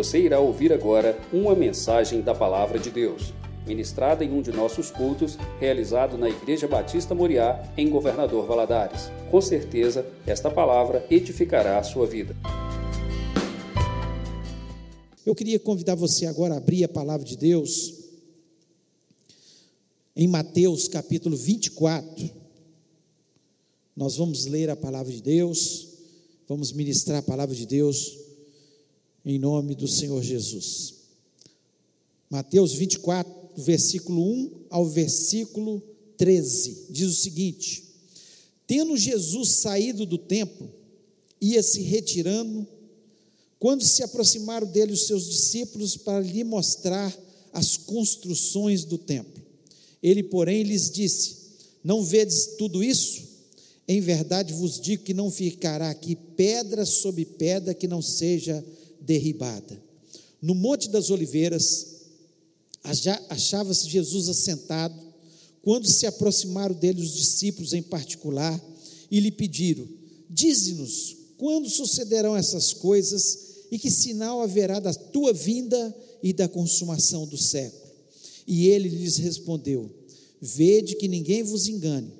Você irá ouvir agora uma mensagem da Palavra de Deus, ministrada em um de nossos cultos, realizado na Igreja Batista Moriá, em Governador Valadares. Com certeza, esta palavra edificará a sua vida. Eu queria convidar você agora a abrir a Palavra de Deus em Mateus capítulo 24. Nós vamos ler a Palavra de Deus, vamos ministrar a Palavra de Deus em nome do Senhor Jesus. Mateus 24, versículo 1 ao versículo 13, diz o seguinte: tendo Jesus saído do templo, ia se retirando, quando se aproximaram dele os seus discípulos para lhe mostrar as construções do templo. Ele, porém, lhes disse: não vedes tudo isso? Em verdade vos digo que não ficará aqui pedra sobre pedra que não seja derribada. No Monte das Oliveiras achava-se Jesus assentado, quando se aproximaram dele os discípulos em particular, e lhe pediram: dize-nos, quando sucederão essas coisas, e que sinal haverá da tua vinda e da consumação do século? E ele lhes respondeu: vede que ninguém vos engane,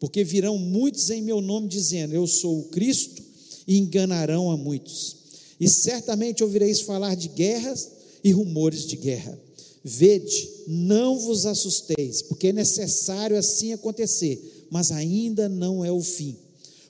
porque virão muitos em meu nome dizendo, eu sou o Cristo, e enganarão a muitos. E certamente ouvireis falar de guerras e rumores de guerra. Vede, não vos assusteis, porque é necessário assim acontecer, mas ainda não é o fim.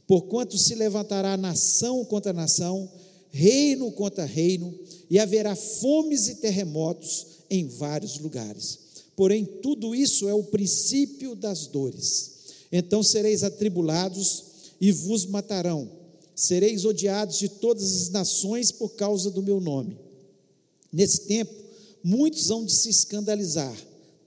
Porquanto se levantará nação contra nação, reino contra reino, e haverá fomes e terremotos em vários lugares. Porém, tudo isso é o princípio das dores. Então sereis atribulados e vos matarão. Sereis odiados de todas as nações por causa do meu nome. Nesse tempo, muitos hão de se escandalizar,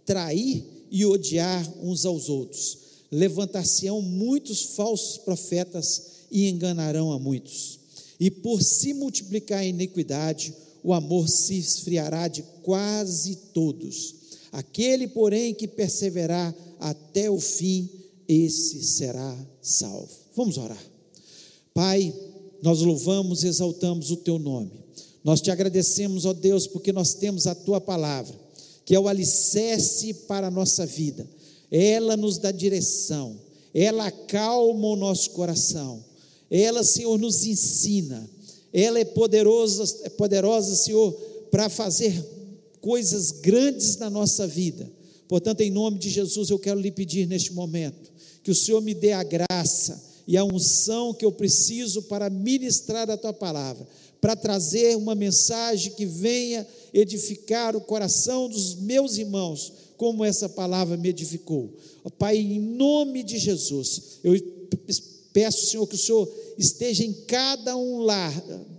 trair e odiar uns aos outros. Levantar-se-ão muitos falsos profetas e enganarão a muitos. E por se multiplicar a iniquidade, o amor se esfriará de quase todos. Aquele, porém, que perseverar até o fim, esse será salvo. Vamos orar. Pai, nós louvamos e exaltamos o teu nome. Nós te agradecemos, ó Deus, porque nós temos a tua palavra, que é o alicerce para a nossa vida. Ela nos dá direção, ela acalma o nosso coração, ela, Senhor, nos ensina, ela é poderosa, Senhor, para fazer coisas grandes na nossa vida. Portanto, em nome de Jesus, eu quero lhe pedir neste momento, que o Senhor me dê a graça e a unção que eu preciso para ministrar a tua palavra, para trazer uma mensagem que venha edificar o coração dos meus irmãos, como essa palavra me edificou. Pai, em nome de Jesus, eu peço, Senhor, que o Senhor esteja em cada um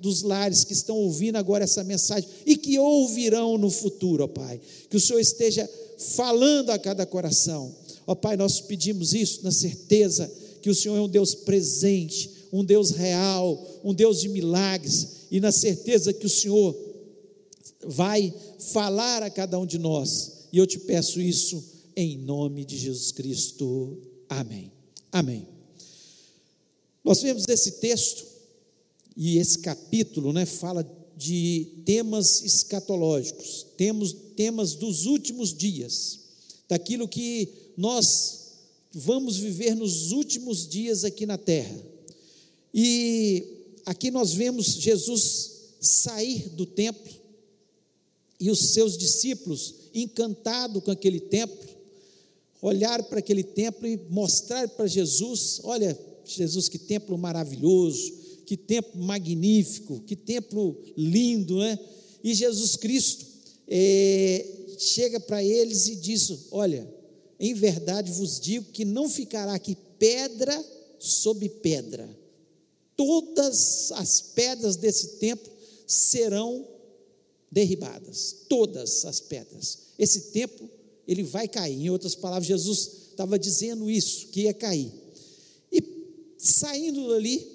dos lares que estão ouvindo agora essa mensagem, e que ouvirão no futuro, ó Pai, que o Senhor esteja falando a cada coração. Ó Pai, nós pedimos isso na certeza que o Senhor é um Deus presente, um Deus real, um Deus de milagres, e na certeza que o Senhor vai falar a cada um de nós, e eu te peço isso em nome de Jesus Cristo, amém, amém. Nós vemos esse texto, e esse capítulo, fala de temas escatológicos, temas dos últimos dias, daquilo que nós vamos viver nos últimos dias aqui na terra. E aqui nós vemos Jesus sair do templo, e os seus discípulos, encantados com aquele templo, olharam para aquele templo e mostraram para Jesus: olha, Jesus, que templo maravilhoso, que templo magnífico, que templo lindo, E Jesus Cristo chega para eles e diz: olha, em verdade vos digo que não ficará aqui pedra sobre pedra. Todas as pedras desse templo serão derribadas, todas as pedras. Esse templo, ele vai cair. Em outras palavras, Jesus estava dizendo isso, que ia cair. E saindo dali,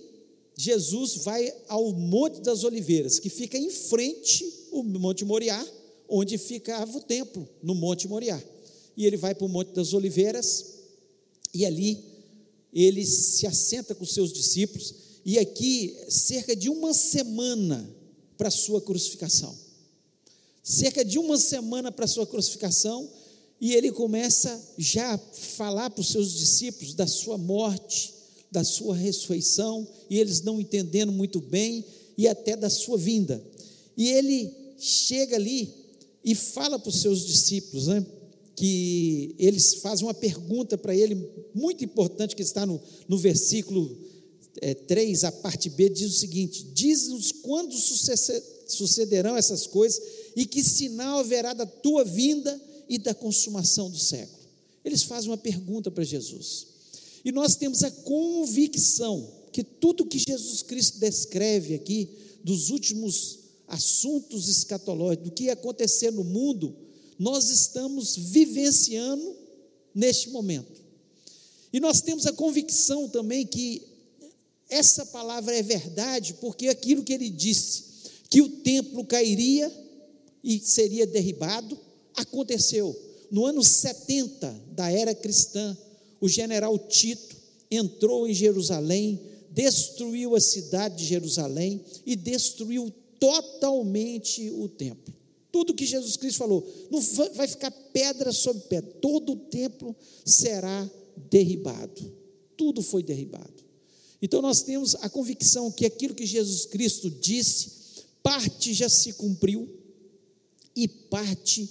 Jesus vai ao Monte das Oliveiras, que fica em frente ao Monte Moriá, onde ficava o templo, no Monte Moriá. E ele vai para o Monte das Oliveiras, e ali ele se assenta com os seus discípulos. E aqui, cerca de uma semana para a sua crucificação. cerca de uma semana para a sua crucificação, e ele começa já a falar para os seus discípulos da sua morte, da sua ressurreição, e eles não entendendo muito bem, e até da sua vinda. E ele chega ali e fala para os seus discípulos, né, que eles fazem uma pergunta para ele, muito importante, que está no versículo 3, a parte B, diz o seguinte: diz-nos quando sucederão essas coisas, e que sinal haverá da tua vinda e da consumação do século. Eles fazem uma pergunta para Jesus, e nós temos a convicção que tudo que Jesus Cristo descreve aqui, dos últimos assuntos escatológicos, do que ia acontecer no mundo, nós estamos vivenciando neste momento. E nós temos a convicção também que essa palavra é verdade, porque aquilo que ele disse, que o templo cairia e seria derribado, aconteceu. No ano 70 da era cristã, o general Tito entrou em Jerusalém, destruiu a cidade de Jerusalém e destruiu totalmente o templo. Tudo que Jesus Cristo falou, não vai ficar pedra sobre pedra, todo o templo será derribado, tudo foi derribado. Então nós temos a convicção que aquilo que Jesus Cristo disse, parte já se cumpriu e parte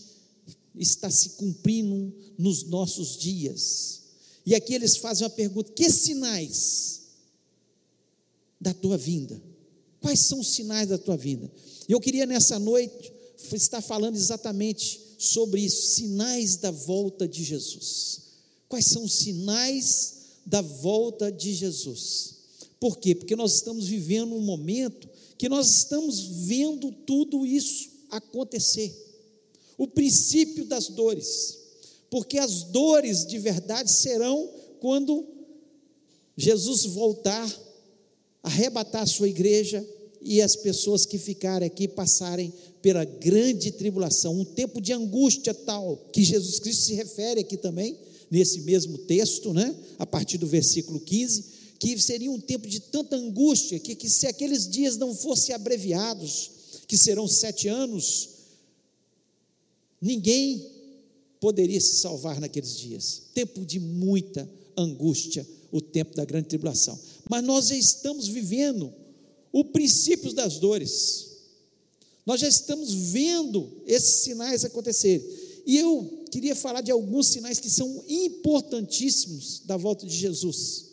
está se cumprindo nos nossos dias. E aqui eles fazem uma pergunta: que sinais da tua vinda? Quais são os sinais da tua vinda? Eu queria nessa noite está falando exatamente sobre isso, sinais da volta de Jesus. Quais são os sinais da volta de Jesus? Por quê? Porque nós estamos vivendo um momento que nós estamos vendo tudo isso acontecer. O princípio das dores, porque as dores de verdade serão quando Jesus voltar, arrebatar a sua igreja e as pessoas que ficarem aqui passarem pela grande tribulação, um tempo de angústia tal, que Jesus Cristo se refere aqui também, nesse mesmo texto, né, a partir do versículo 15, que seria um tempo de tanta angústia, que se aqueles dias não fossem abreviados, que serão 7 anos, ninguém poderia se salvar naqueles dias, tempo de muita angústia, o tempo da grande tribulação. Mas nós já estamos vivendo o princípio das dores, nós já estamos vendo esses sinais acontecerem, e eu queria falar de alguns sinais que são importantíssimos da volta de Jesus,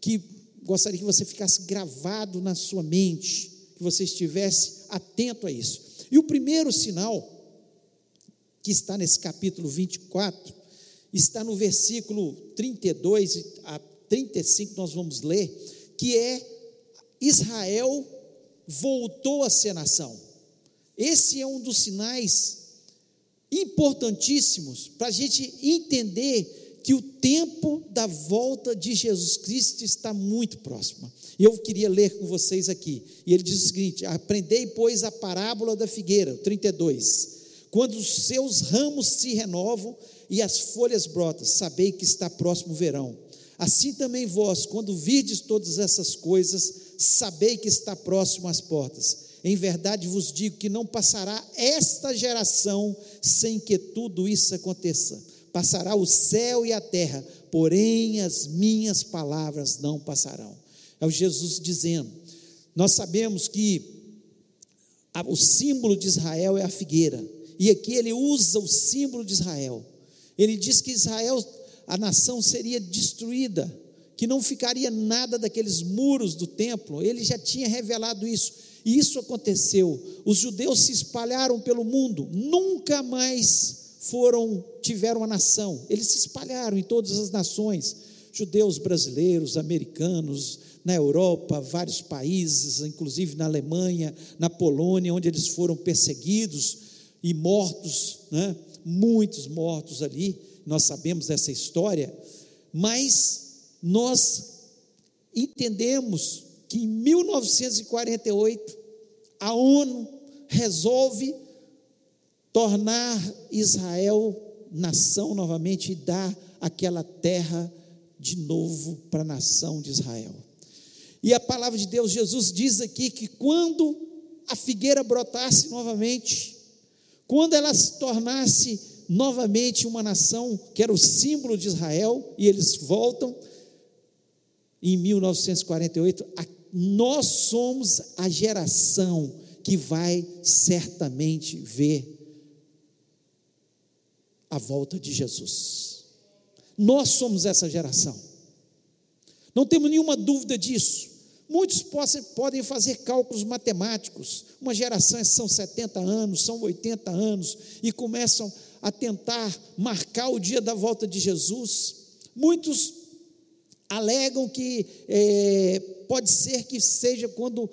que gostaria que você ficasse gravado na sua mente, que você estivesse atento a isso. E o primeiro sinal, que está nesse capítulo 24, está no versículo 32 a 35, nós vamos ler, que é: Israel voltou a ser nação. Esse é um dos sinais importantíssimos para a gente entender que o tempo da volta de Jesus Cristo está muito próximo. Eu queria ler com vocês aqui, e ele diz o seguinte: aprendei, pois, a parábola da figueira, 32, quando os seus ramos se renovam e as folhas brotam, sabei que está próximo o verão. Assim também vós, quando virdes todas essas coisas, sabei que está próximo às portas. Em verdade vos digo que não passará esta geração sem que tudo isso aconteça. Passará o céu e a terra, porém as minhas palavras não passarão. É o Jesus dizendo. Nós sabemos que o símbolo de Israel é a figueira, e aqui ele usa o símbolo de Israel. Ele diz que Israel, a nação, seria destruída, que não ficaria nada daqueles muros do templo. Ele já tinha revelado isso, e isso aconteceu. Os judeus se espalharam pelo mundo, nunca mais tiveram uma nação. Eles se espalharam em todas as nações, judeus brasileiros, americanos, na Europa, vários países, inclusive na Alemanha, na Polônia, onde eles foram perseguidos e mortos, né? Muitos mortos ali, nós sabemos dessa história. Mas nós entendemos que em 1948 a ONU resolve tornar Israel nação novamente e dar aquela terra de novo para a nação de Israel. E a palavra de Deus, Jesus diz aqui que quando a figueira brotasse novamente, Quando ela se tornasse novamente uma nação, que era o símbolo de Israel, e eles voltam, em 1948, nós somos a geração que vai certamente ver a volta de Jesus. Nós somos essa geração, não temos nenhuma dúvida disso. Muitos podem fazer cálculos matemáticos, uma geração são 70 anos, são 80 anos, e começam a tentar marcar o dia da volta de Jesus. Muitos alegam que pode ser que seja quando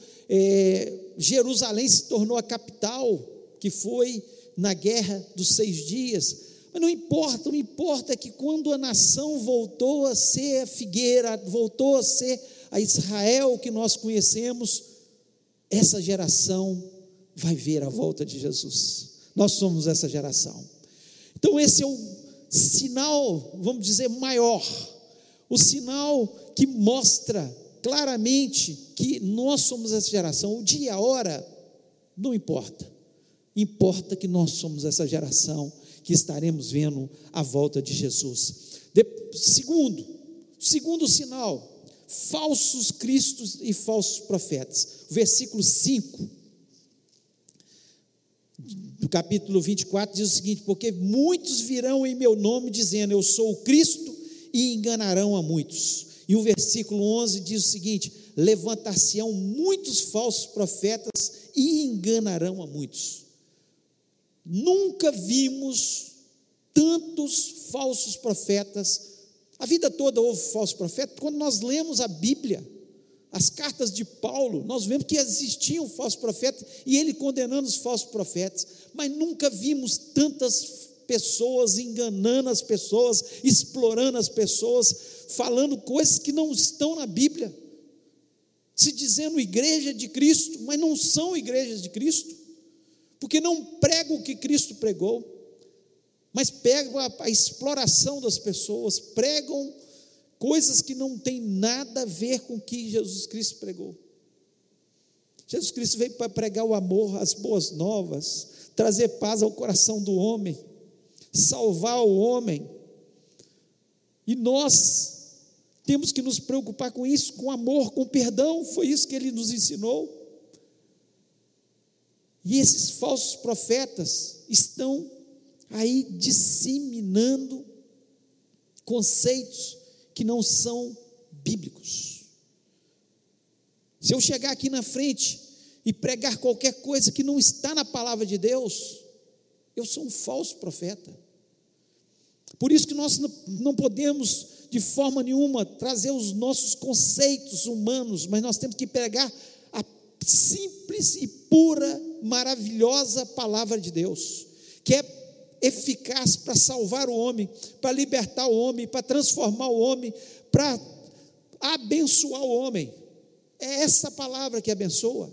Jerusalém se tornou a capital, que foi na guerra dos 6 dias, mas não importa, o que importa é que quando a nação voltou a ser a figueira, voltou a ser a Israel que nós conhecemos, essa geração vai ver a volta de Jesus. Nós somos essa geração. Então esse é o sinal, vamos dizer, maior, o sinal que mostra claramente que nós somos essa geração. O dia e a hora não importa, importa que nós somos essa geração que estaremos vendo a volta de Jesus. Segundo sinal, falsos cristos e falsos profetas. Versículo 5 do capítulo 24 diz o seguinte: porque muitos virão em meu nome dizendo, eu sou o Cristo, e enganarão a muitos. E o versículo 11 diz o seguinte: levantar-se-ão muitos falsos profetas e enganarão a muitos. Nunca vimos tantos falsos profetas. A vida toda houve falsos profetas. Quando nós lemos a Bíblia, as cartas de Paulo, nós vemos que existiam falsos profetas, e ele condenando os falsos profetas, mas nunca vimos tantas pessoas enganando as pessoas, explorando as pessoas, falando coisas que não estão na Bíblia, se dizendo igreja de Cristo, mas não são igrejas de Cristo, porque não pregam o que Cristo pregou, mas pegam a exploração das pessoas, pregam coisas que não tem nada a ver com o que Jesus Cristo pregou. Jesus Cristo veio para pregar o amor, as boas novas, trazer paz ao coração do homem, salvar o homem, e nós temos que nos preocupar com isso, com amor, com perdão. Foi isso que ele nos ensinou. E esses falsos profetas estão aí disseminando conceitos que não são bíblicos. Se eu chegar aqui na frente e pregar qualquer coisa que não está na palavra de Deus, eu sou um falso profeta. Por isso que nós não podemos de forma nenhuma trazer os nossos conceitos humanos, mas nós temos que pregar a simples e pura, maravilhosa palavra de Deus, que é eficaz para salvar o homem, para libertar o homem, para transformar o homem, para abençoar o homem. É essa palavra que abençoa.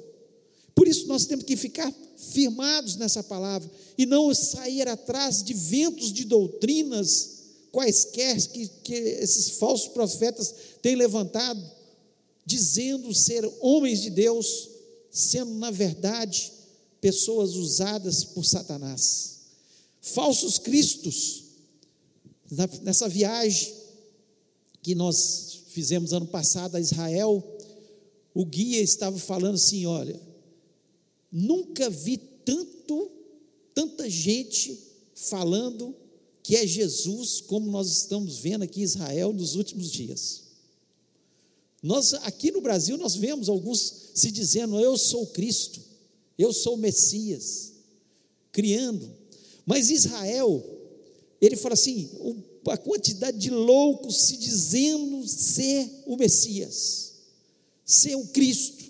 Por isso nós temos que ficar firmados nessa palavra, e não sair atrás de ventos de doutrinas quaisquer que esses falsos profetas têm levantado, dizendo ser homens de Deus, sendo na verdade pessoas usadas por Satanás. Falsos cristos. Nessa viagem que nós fizemos ano passado a Israel, o guia estava falando assim: olha, nunca vi tanta gente falando que é Jesus como nós estamos vendo aqui em Israel nos últimos dias. Nós aqui no Brasil nós vemos alguns se dizendo eu sou Cristo, eu sou Messias, criando. Mas Israel, ele fala assim, a quantidade de loucos se dizendo ser o Messias, ser o Cristo,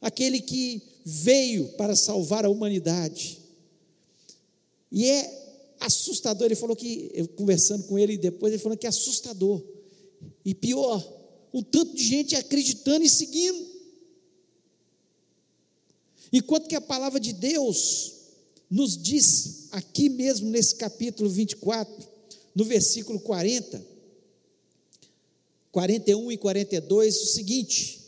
aquele que veio para salvar a humanidade. E é assustador. Ele falou que, eu conversando com ele depois, ele falou que é assustador, e pior, um tanto de gente acreditando e seguindo, enquanto que a palavra de Deus nos diz, aqui mesmo nesse capítulo 24, no versículo 40, 41 e 42, o seguinte: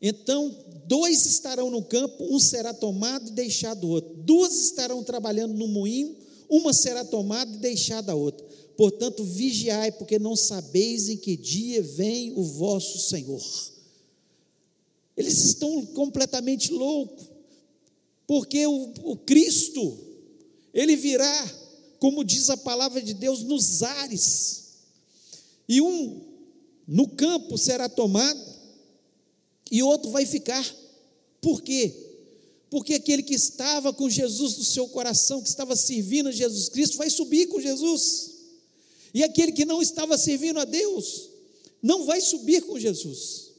então dois estarão no campo, um será tomado e deixado o outro. Duas estarão trabalhando no moinho, uma será tomada e deixada a outra. Portanto, vigiai, porque não sabeis em que dia vem o vosso Senhor. Eles estão completamente loucos, porque o Cristo, ele virá, como diz a palavra de Deus, nos ares, e um no campo será tomado, e outro vai ficar. Por quê? Porque aquele que estava com Jesus no seu coração, que estava servindo a Jesus Cristo, vai subir com Jesus, e aquele que não estava servindo a Deus, não vai subir com Jesus.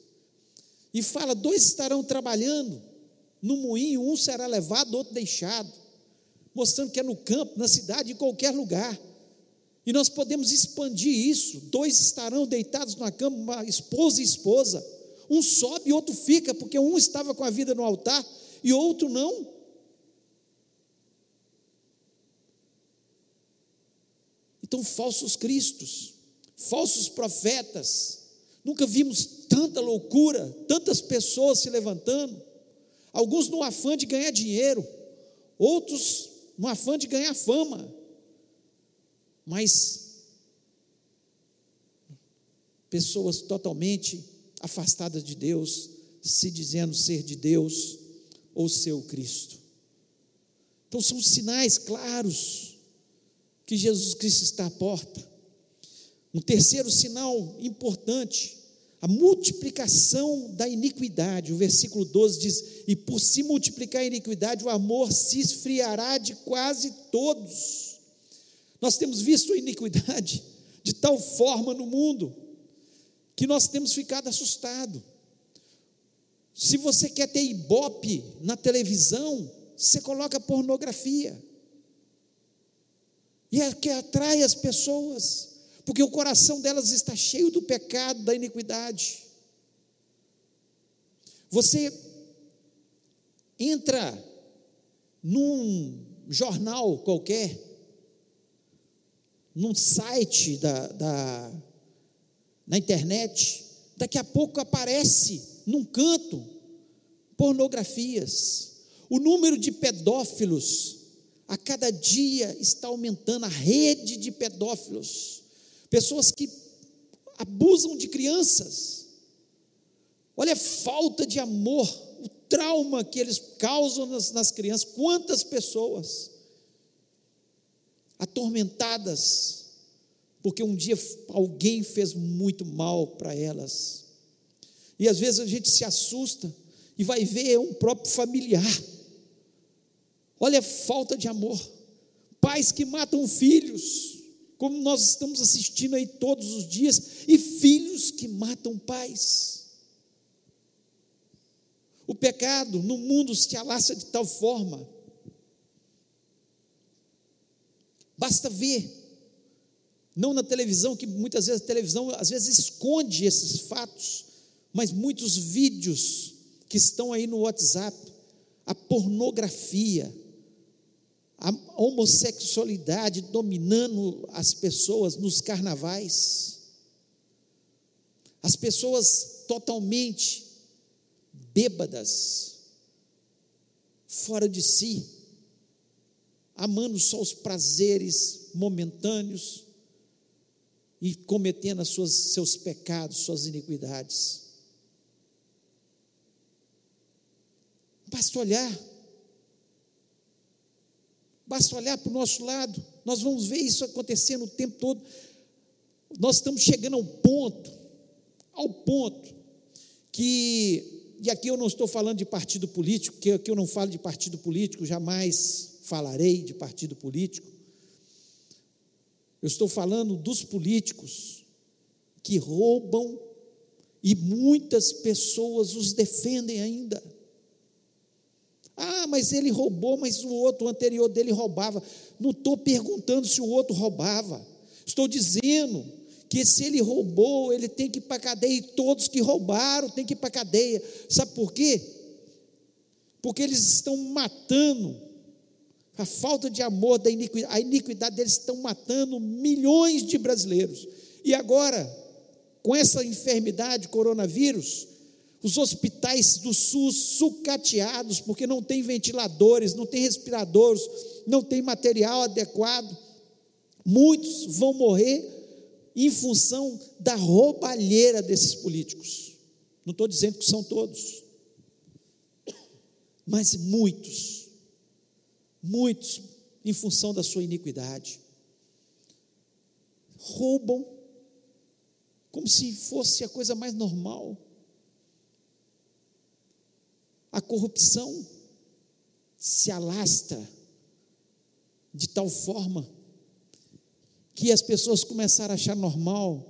E fala, dois estarão trabalhando no moinho, um será levado, outro deixado, mostrando que é no campo, na cidade, em qualquer lugar. E nós podemos expandir isso, dois estarão deitados na cama, uma esposa e esposa, um sobe e outro fica, porque um estava com a vida no altar e outro não. Então, falsos cristos, falsos profetas, nunca vimos tanta loucura, tantas pessoas se levantando, alguns no afã de ganhar dinheiro, outros no afã de ganhar fama, mas pessoas totalmente afastadas de Deus, se dizendo ser de Deus ou ser o Cristo. Então são sinais claros que Jesus Cristo está à porta. Um terceiro sinal importante, a multiplicação da iniquidade. O versículo 12 diz, e por se multiplicar a iniquidade, o amor se esfriará de quase todos. Nós temos visto a iniquidade de tal forma no mundo, que nós temos ficado assustados. Se você quer ter ibope na televisão, você coloca pornografia, e é que atrai as pessoas, porque o coração delas está cheio do pecado, da iniquidade. Você entra num jornal qualquer, num site na internet, daqui a pouco aparece num canto pornografias. O número de pedófilos a cada dia está aumentando, a rede de pedófilos, pessoas que abusam de crianças. Olha a falta de amor, o trauma que eles causam nas crianças. Quantas pessoas atormentadas, porque um dia alguém fez muito mal para elas. E às vezes a gente se assusta e vai ver um próprio familiar. Olha a falta de amor, pais que matam filhos, como nós estamos assistindo aí todos os dias, e filhos que matam pais. O pecado no mundo se alastra de tal forma. Basta ver, não na televisão, que muitas vezes a televisão às vezes esconde esses fatos, mas muitos vídeos que estão aí no WhatsApp, a pornografia, a homossexualidade dominando as pessoas nos carnavais, as pessoas totalmente bêbadas, fora de si, amando só os prazeres momentâneos e cometendo seus pecados, suas iniquidades. Basta olhar para o nosso lado, nós vamos ver isso acontecendo o tempo todo. Nós estamos chegando ao ponto que, e aqui eu não estou falando de partido político, porque aqui eu não falo de partido político, jamais falarei de partido político. Eu estou falando dos políticos que roubam, e muitas pessoas os defendem ainda. Ah, mas ele roubou, mas o outro, o anterior dele roubava. Não estou perguntando se o outro roubava, estou dizendo que se ele roubou, ele tem que ir para a cadeia, e todos que roubaram tem que ir para a cadeia. Sabe por quê? Porque eles estão matando. A falta de amor, a iniquidade deles estão matando milhões de brasileiros. E agora, com essa enfermidade, coronavírus, os hospitais do SUS sucateados, porque não tem ventiladores, não tem respiradores, não tem material adequado. Muitos vão morrer em função da roubalheira desses políticos. Não estou dizendo que são todos, mas muitos, em função da sua iniquidade, roubam como se fosse a coisa mais normal. A corrupção se alasta de tal forma que as pessoas começaram a achar normal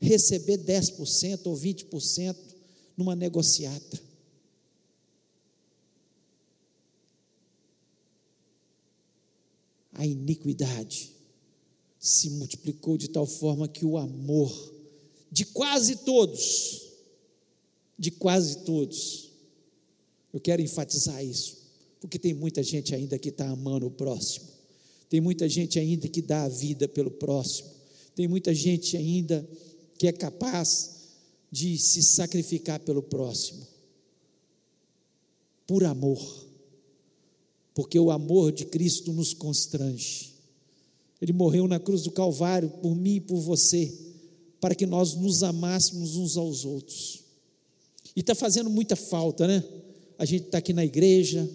receber 10% ou 20% numa negociata. A iniquidade se multiplicou de tal forma que o amor de quase todos, eu quero enfatizar isso, porque tem muita gente ainda que está amando o próximo, tem muita gente ainda que dá a vida pelo próximo, tem muita gente ainda que é capaz de se sacrificar pelo próximo, por amor, porque o amor de Cristo nos constrange. Ele morreu na cruz do Calvário por mim e por você, para que nós nos amássemos uns aos outros. E está fazendo muita falta, né? A gente está aqui na igreja,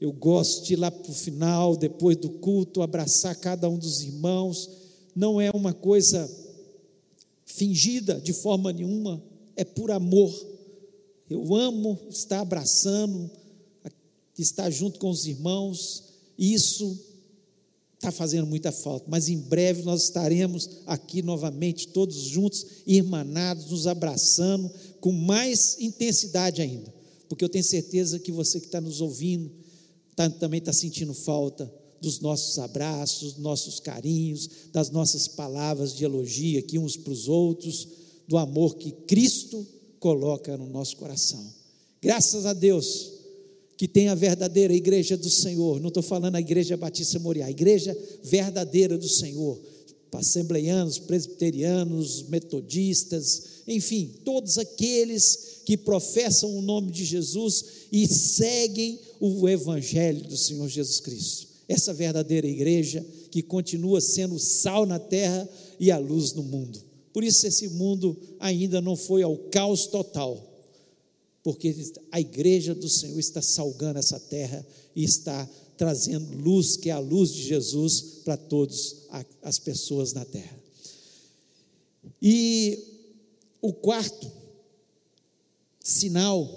eu gosto de ir lá para o final, depois do culto, abraçar cada um dos irmãos. Não é uma coisa fingida de forma nenhuma, é por amor. Eu amo estar abraçando, estar junto com os irmãos, isso está fazendo muita falta, mas em breve nós estaremos aqui novamente, todos juntos, irmanados, nos abraçando, com mais intensidade ainda, porque eu tenho certeza que você que está nos ouvindo, também está sentindo falta dos nossos abraços, dos nossos carinhos, das nossas palavras de elogio aqui uns para os outros, do amor que Cristo coloca no nosso coração. Graças a Deus, que tem a verdadeira igreja do Senhor, não estou falando a Igreja Batista Moriá, a igreja verdadeira do Senhor, assembleianos, presbiterianos, metodistas, enfim, todos aqueles que professam o nome de Jesus e seguem o evangelho do Senhor Jesus Cristo, essa verdadeira igreja que continua sendo sal na terra e a luz no mundo. Por isso esse mundo ainda não foi ao caos total, porque a igreja do Senhor está salgando essa terra e está trazendo luz, que é a luz de Jesus, para todas as pessoas na terra. E o quarto sinal,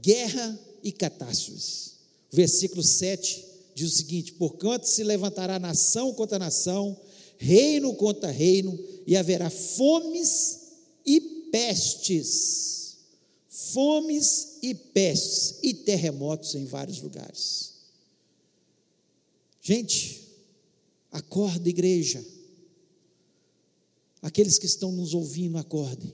guerra e catástrofes. Versículo 7 diz o seguinte: porquanto se levantará nação contra nação, reino contra reino, e haverá fomes e pestes. Fomes e pestes e terremotos em vários lugares. Gente, acorda, igreja. Aqueles que estão nos ouvindo, acordem.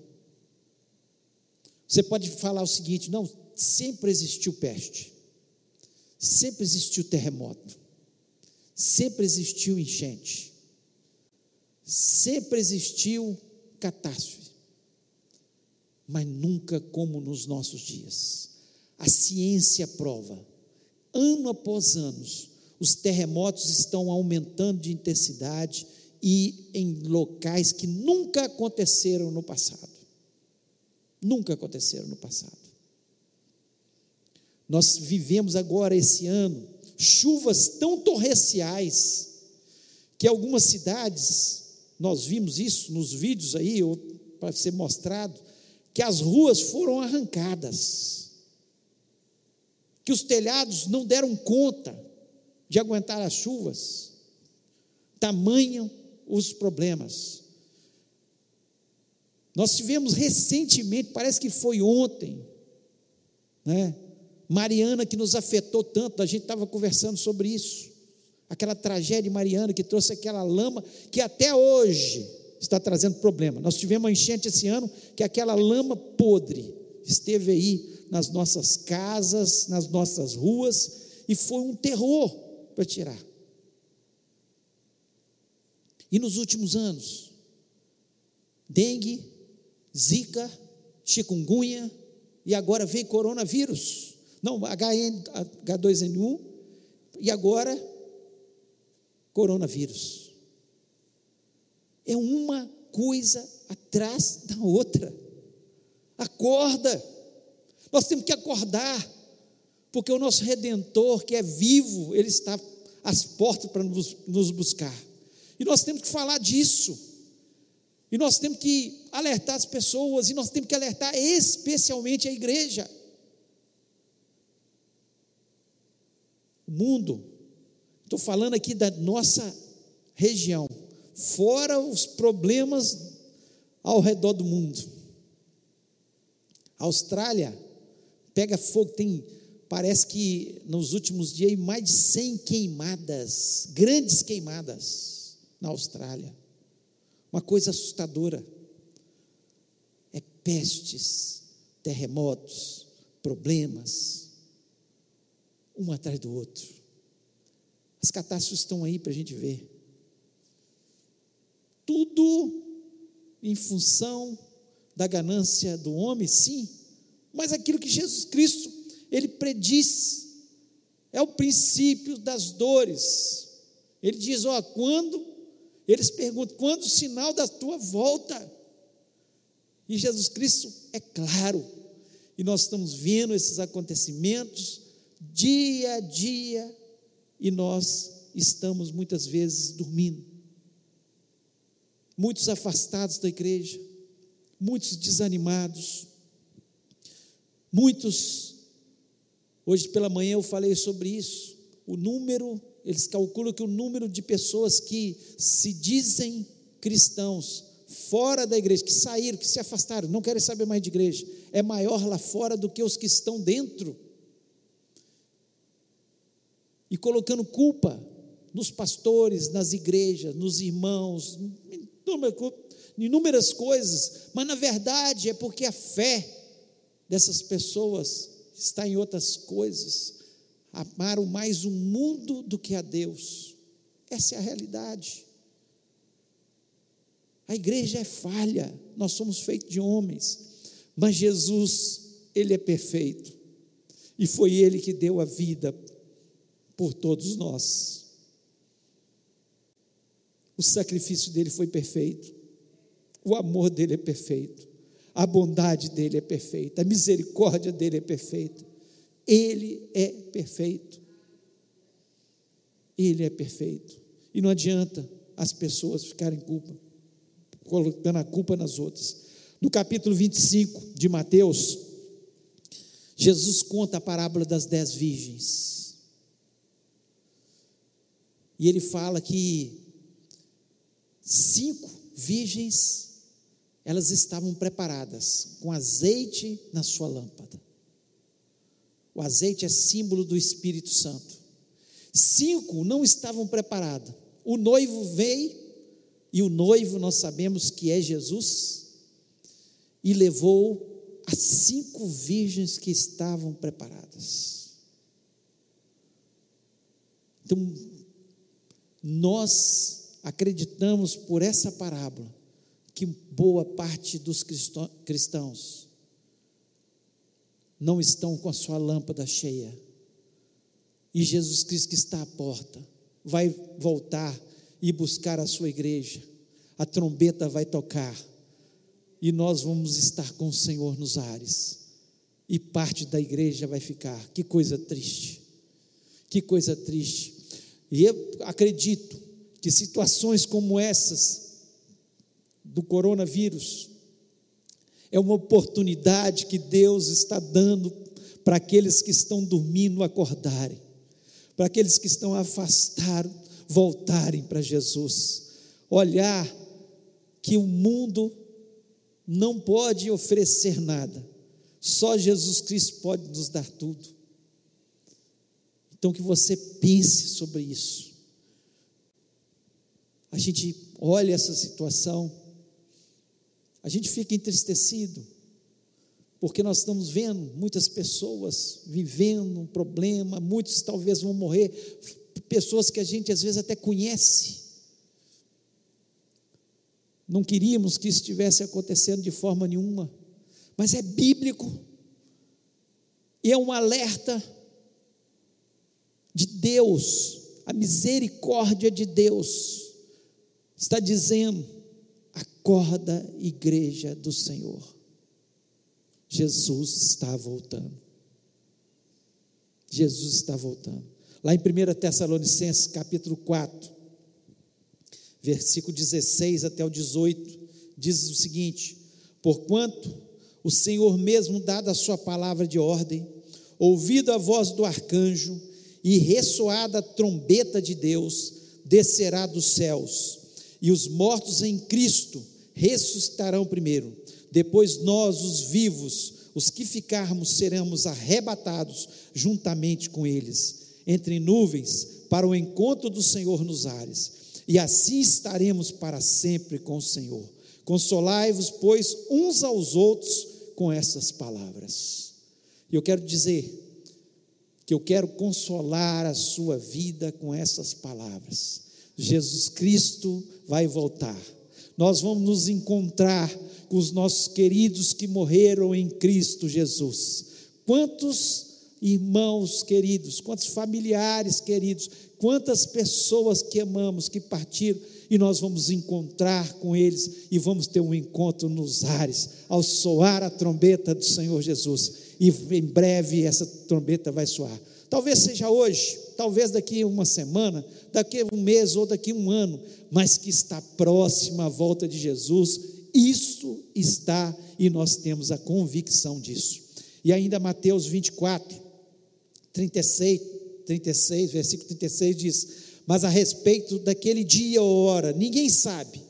Você pode falar o seguinte: não, sempre existiu peste, sempre existiu terremoto, sempre existiu enchente, sempre existiu catástrofe, mas nunca como nos nossos dias. A ciência prova, ano após ano, os terremotos estão aumentando de intensidade e em locais que nunca aconteceram no passado. Nunca aconteceram no passado. Nós vivemos agora esse ano chuvas tão torrenciais que algumas cidades, nós vimos isso nos vídeos aí, para ser mostrado, que as ruas foram arrancadas, que os telhados não deram conta de aguentar as chuvas, tamanho os problemas. Nós tivemos recentemente, parece que foi ontem, né, Mariana, que nos afetou tanto, a gente estava conversando sobre isso, aquela tragédia de Mariana, que trouxe aquela lama, que até hoje está trazendo problema. Nós tivemos uma enchente esse ano, que aquela lama podre esteve aí nas nossas casas, nas nossas ruas, e foi um terror para tirar. E nos últimos anos, dengue, zika, chikungunya, e agora vem coronavírus, não, H2N1, e agora coronavírus. É uma coisa atrás da outra. Acorda, nós temos que acordar, porque o nosso Redentor, que é vivo, ele está às portas para nos buscar, e nós temos que falar disso, e nós temos que alertar as pessoas, e nós temos que alertar especialmente a igreja. O mundo, estou falando aqui da nossa região, fora os problemas ao redor do mundo. A Austrália pega fogo, tem, parece que nos últimos dias, mais de 100 queimadas, grandes queimadas na Austrália, uma coisa assustadora. É pestes, terremotos, problemas, um atrás do outro. As catástrofes estão aí para a gente ver, tudo em função da ganância do homem, sim, mas aquilo que Jesus Cristo, ele prediz, é o princípio das dores. Ele diz, eles perguntam, quando o sinal da tua volta? E Jesus Cristo é claro, e nós estamos vendo esses acontecimentos dia a dia, e nós estamos muitas vezes dormindo, muitos afastados da igreja, muitos desanimados, muitos. Hoje pela manhã eu falei sobre isso, o número, eles calculam que o número de pessoas que se dizem cristãos, fora da igreja, que saíram, que se afastaram, não querem saber mais de igreja, é maior lá fora do que os que estão dentro, e colocando culpa nos pastores, nas igrejas, nos irmãos, inúmeras coisas, mas na verdade é porque a fé dessas pessoas está em outras coisas, amaram mais o mundo do que a Deus. Essa é a realidade. A igreja é falha, nós somos feitos de homens, mas Jesus, ele é perfeito, e foi ele que deu a vida por todos nós. O sacrifício dele foi perfeito, o amor dele é perfeito, a bondade dele é perfeita, a misericórdia dele é perfeita, ele é perfeito, ele é perfeito, e não adianta as pessoas ficarem colocando a culpa nas outras. No capítulo 25 de Mateus, Jesus conta a parábola das 10 virgens, e ele fala que 5 virgens, elas estavam preparadas, com azeite na sua lâmpada. O azeite é símbolo do Espírito Santo. 5 não estavam preparadas. O noivo veio, e o noivo nós sabemos que é Jesus, e levou as 5 virgens que estavam preparadas. Então, nós acreditamos por essa parábola que boa parte dos cristãos não estão com a sua lâmpada cheia, e Jesus Cristo, que está à porta, vai voltar e buscar a sua igreja. A trombeta vai tocar, e nós vamos estar com o Senhor nos ares, e parte da igreja vai ficar. Que coisa triste, que coisa triste. E eu acredito que situações como essas do coronavírus é uma oportunidade que Deus está dando para aqueles que estão dormindo acordarem, para aqueles que estão afastados voltarem para Jesus. Olhar que o mundo não pode oferecer nada, só Jesus Cristo pode nos dar tudo. Então que você pense sobre isso. A gente olha essa situação, a gente fica entristecido, porque nós estamos vendo muitas pessoas vivendo um problema, muitos talvez vão morrer, pessoas que a gente às vezes até conhece. Não queríamos que isso estivesse acontecendo de forma nenhuma, mas é bíblico, E é um alerta de Deus, a misericórdia de Deus, está dizendo: acorda, igreja do Senhor, Jesus está voltando. Jesus está voltando. Lá em 1 Tessalonicenses capítulo 4, versículo 16 até o 18, diz o seguinte: porquanto o Senhor mesmo, dada a sua palavra de ordem, ouvido a voz do arcanjo e ressoada a trombeta de Deus, descerá dos céus, e os mortos em Cristo ressuscitarão primeiro. Depois nós, os vivos, os que ficarmos, seremos arrebatados juntamente com eles, entre nuvens, para o encontro do Senhor nos ares, e assim estaremos para sempre com o Senhor. Consolai-vos, pois, uns aos outros com essas palavras. E eu quero dizer que eu quero consolar a sua vida com essas palavras. Jesus Cristo vai voltar. Nós vamos nos encontrar com os nossos queridos que morreram em Cristo Jesus. Quantos irmãos queridos, quantos familiares queridos, quantas pessoas que amamos, que partiram, e nós vamos encontrar com eles, e vamos ter um encontro nos ares, ao soar a trombeta do Senhor Jesus, e em breve essa trombeta vai soar. Talvez seja hoje, talvez daqui uma semana, daqui um mês ou daqui um ano, mas que está próxima a volta de Jesus. Isso está, e nós temos a convicção disso. E ainda Mateus 24, 36, versículo 36 diz: mas a respeito daquele dia ou hora, ninguém sabe,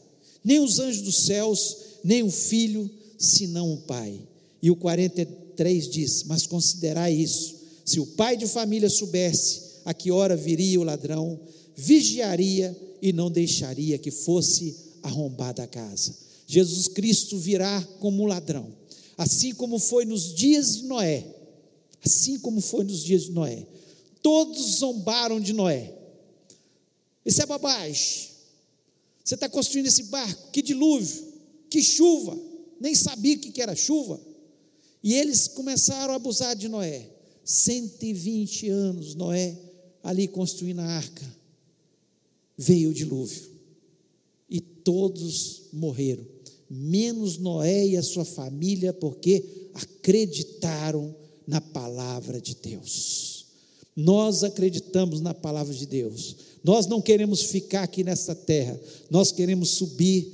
nem os anjos dos céus, nem o filho, senão o Pai. E o 43 diz: mas considerai isso, se o pai de família soubesse a que hora viria o ladrão, vigiaria e não deixaria que fosse arrombada a casa. Jesus Cristo virá como um ladrão, assim como foi nos dias de Noé, todos zombaram de Noé. Isso é bobagem, você está construindo esse barco, que dilúvio, que chuva, nem sabia o que era chuva, e eles começaram a abusar de Noé. 120 anos Noé ali construindo a arca, veio o dilúvio, e todos morreram, menos Noé e a sua família, porque acreditaram na palavra de Deus. Nós acreditamos na palavra de Deus, nós não queremos ficar aqui nesta terra, nós queremos subir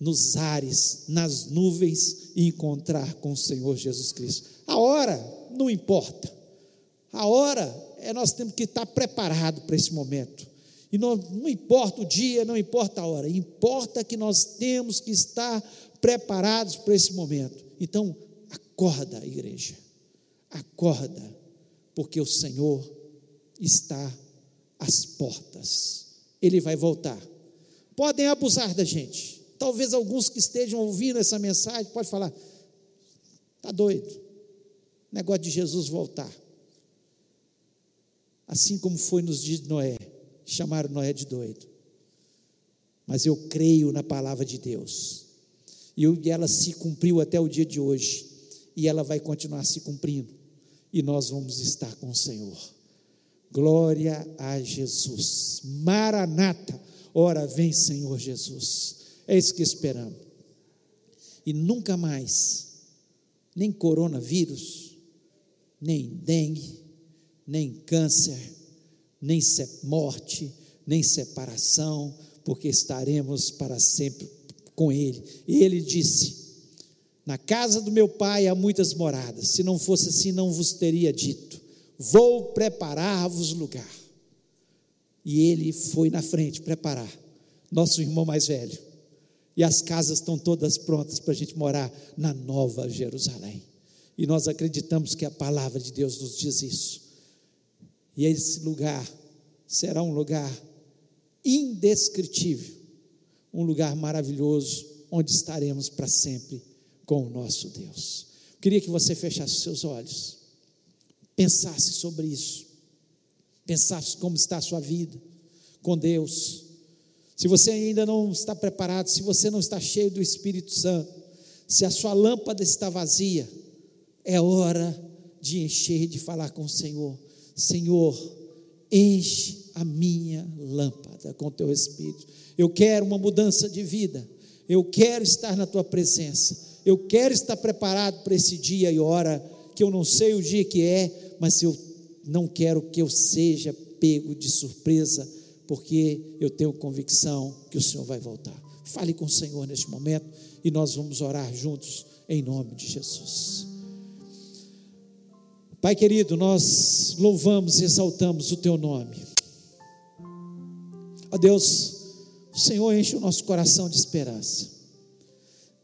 nos ares, nas nuvens, e encontrar com o Senhor Jesus Cristo. A hora não importa, a hora é, nós temos que estar preparados para esse momento, e não importa o dia, não importa a hora, importa que nós temos que estar preparados para esse momento. Então acorda, igreja, acorda, porque o Senhor está às portas, Ele vai voltar. Podem abusar da gente, talvez alguns que estejam ouvindo essa mensagem, pode falar, está doido, negócio de Jesus voltar. Assim como foi nos dias de Noé, chamaram Noé de doido, mas eu creio na palavra de Deus, e ela se cumpriu até o dia de hoje, e ela vai continuar se cumprindo, e nós vamos estar com o Senhor. Glória a Jesus. Maranata, ora vem Senhor Jesus, é isso que esperamos. E nunca mais, nem coronavírus, nem dengue, nem câncer, nem morte, nem separação, porque estaremos para sempre com Ele. E Ele disse: na casa do meu Pai há muitas moradas, se não fosse assim não vos teria dito, vou preparar-vos lugar. E Ele foi na frente preparar, nosso irmão mais velho, e as casas estão todas prontas para a gente morar na Nova Jerusalém, e nós acreditamos que a palavra de Deus nos diz isso, e esse lugar será um lugar indescritível, um lugar maravilhoso, onde estaremos para sempre com o nosso Deus. Eu queria que você fechasse seus olhos, pensasse sobre isso, pensasse como está a sua vida com Deus. Se você ainda não está preparado, se você não está cheio do Espírito Santo, se a sua lâmpada está vazia, é hora de de encher, de falar com o Senhor: Senhor, enche a minha lâmpada com teu Espírito. Eu quero uma mudança de vida, eu quero estar na tua presença, eu quero estar preparado para esse dia e hora, que eu não sei o dia que é, mas eu não quero que eu seja pego de surpresa, porque eu tenho convicção que o Senhor vai voltar. Fale com o Senhor neste momento, e nós vamos orar juntos, em nome de Jesus. Pai querido, nós louvamos e exaltamos o teu nome. Ó Deus, o Senhor enche o nosso coração de esperança.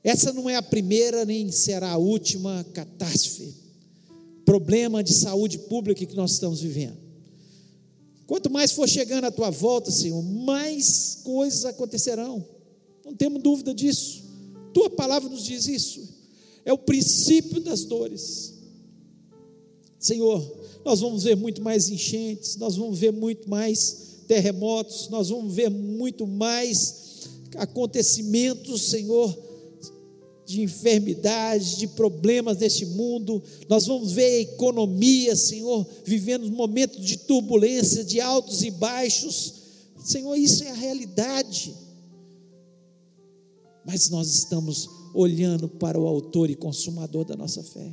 Essa não é a primeira, nem será a última catástrofe, problema de saúde pública que nós estamos vivendo. Quanto mais for chegando a tua volta, Senhor, mais coisas acontecerão, não temos dúvida disso. Tua palavra nos diz isso, é o princípio das dores. Senhor, nós vamos ver muito mais enchentes, nós vamos ver muito mais terremotos, nós vamos ver muito mais acontecimentos, Senhor, de enfermidades, de problemas neste mundo. Nós vamos ver a economia, Senhor, vivendo momentos de turbulência, de altos e baixos. Senhor, isso é a realidade, mas nós estamos olhando para o autor e consumador da nossa fé,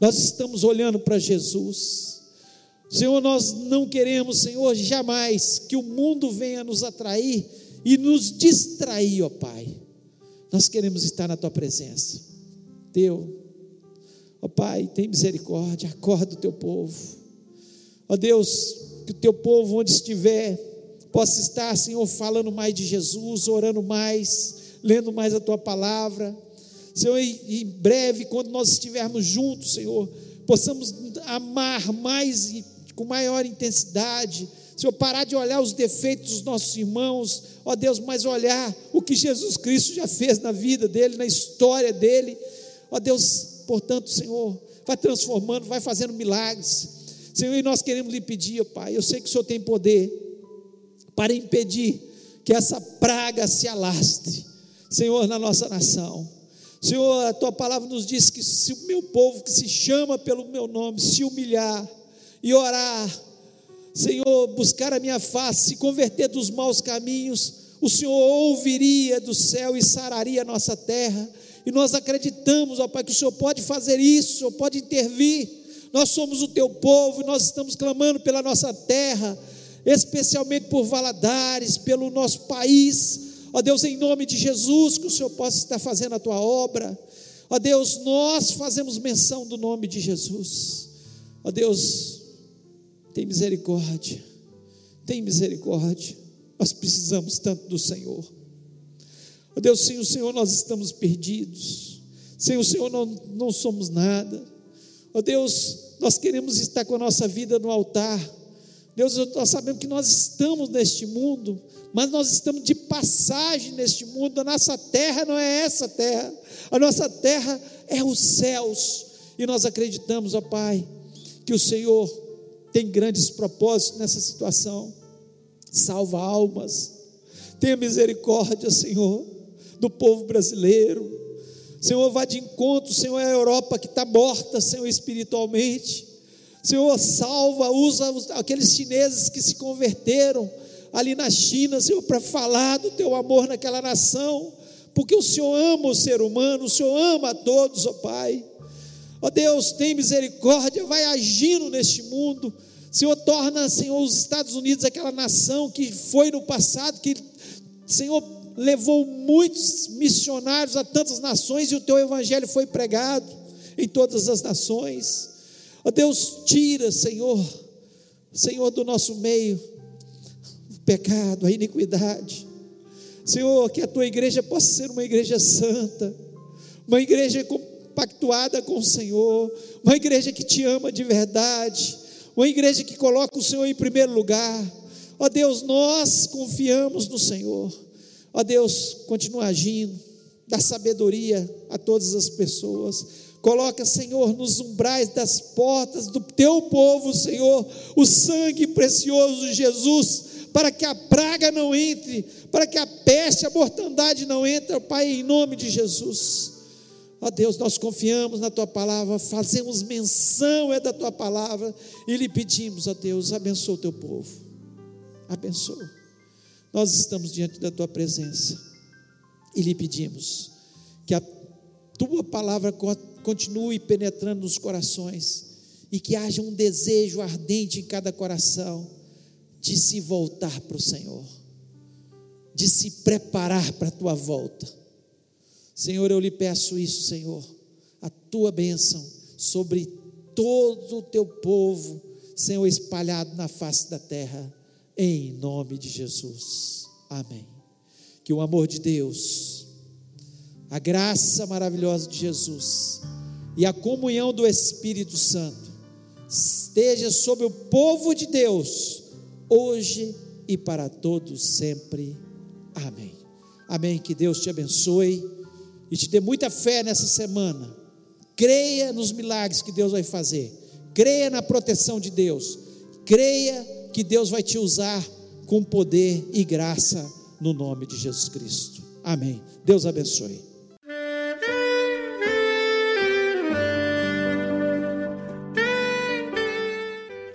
nós estamos olhando para Jesus. Senhor, nós não queremos, Senhor, jamais que o mundo venha nos atrair e nos distrair, ó Pai. Nós queremos estar na tua presença. Teu, ó Pai, tem misericórdia, acorda o teu povo. Ó Deus, que o teu povo, onde estiver, possa estar, Senhor, falando mais de Jesus, orando mais, lendo mais a tua palavra. Senhor, e em breve, quando nós estivermos juntos, Senhor, possamos amar mais e com maior intensidade, Senhor, parar de olhar os defeitos dos nossos irmãos, ó Deus, mas olhar o que Jesus Cristo já fez na vida dele, na história dele, ó Deus. Portanto, Senhor, vai transformando, vai fazendo milagres, Senhor, e nós queremos lhe pedir, ó Pai, eu sei que o Senhor tem poder para impedir que essa praga se alastre, Senhor, na nossa nação. Senhor, a tua palavra nos diz que se o meu povo, que se chama pelo meu nome, se humilhar e orar, Senhor, buscar a minha face, se converter dos maus caminhos, o Senhor ouviria do céu e sararia a nossa terra. E nós acreditamos, ó Pai, que o Senhor pode fazer isso, o Senhor pode intervir. Nós somos o teu povo e nós estamos clamando pela nossa terra, especialmente por Valadares, pelo nosso país. Ó Deus, em nome de Jesus, que o Senhor possa estar fazendo a tua obra. Ó Deus, nós fazemos menção do nome de Jesus. Ó Deus, tem misericórdia, tem misericórdia, nós precisamos tanto do Senhor. Ó Deus, sem o Senhor nós estamos perdidos, sem o Senhor não somos nada. Ó Deus, nós queremos estar com a nossa vida no altar. Deus, nós sabemos que nós estamos neste mundo, mas nós estamos de passagem neste mundo. A nossa terra não é essa terra, a nossa terra é os céus, e nós acreditamos, ó Pai, que o Senhor tem grandes propósitos nessa situação. Salva almas, tenha misericórdia, Senhor, do povo brasileiro. Senhor, vá de encontro, Senhor, à Europa que está morta, Senhor, espiritualmente. Senhor, salva, usa aqueles chineses que se converteram ali na China, Senhor, para falar do teu amor naquela nação, porque o Senhor ama o ser humano, o Senhor ama a todos, ó Pai. Ó Deus, tem misericórdia, vai agindo neste mundo. Senhor, torna, Senhor, os Estados Unidos aquela nação que foi no passado, que, Senhor, levou muitos missionários a tantas nações, e o teu evangelho foi pregado em todas as nações. Ó Deus, tira, Senhor, do nosso meio, o pecado, a iniquidade. Senhor, que a tua igreja possa ser uma igreja santa, uma igreja compactuada com o Senhor, uma igreja que te ama de verdade, uma igreja que coloca o Senhor em primeiro lugar. Ó Deus, nós confiamos no Senhor. Ó Deus, continua agindo, dá sabedoria a todas as pessoas. Coloca, Senhor, nos umbrais das portas do teu povo, Senhor, o sangue precioso de Jesus, para que a praga não entre, para que a peste, a mortandade não entre, Pai, em nome de Jesus. Ó Deus, nós confiamos na Tua palavra, fazemos menção da Tua palavra e lhe pedimos, ó Deus, abençoa o Teu povo, abençoa. Nós estamos diante da Tua presença e lhe pedimos que a Tua palavra continue penetrando nos corações e que haja um desejo ardente em cada coração de se voltar para o Senhor, de se preparar para a Tua volta. Senhor, eu lhe peço isso, Senhor, a Tua bênção sobre todo o Teu povo, Senhor, espalhado na face da terra, em nome de Jesus, amém. Que o amor de Deus, a graça maravilhosa de Jesus e a comunhão do Espírito Santo esteja sobre o povo de Deus, hoje e para todos sempre, amém. Amém, que Deus te abençoe e te dê muita fé nessa semana. Creia nos milagres que Deus vai fazer, creia na proteção de Deus, creia que Deus vai te usar com poder e graça, no nome de Jesus Cristo, amém. Deus abençoe.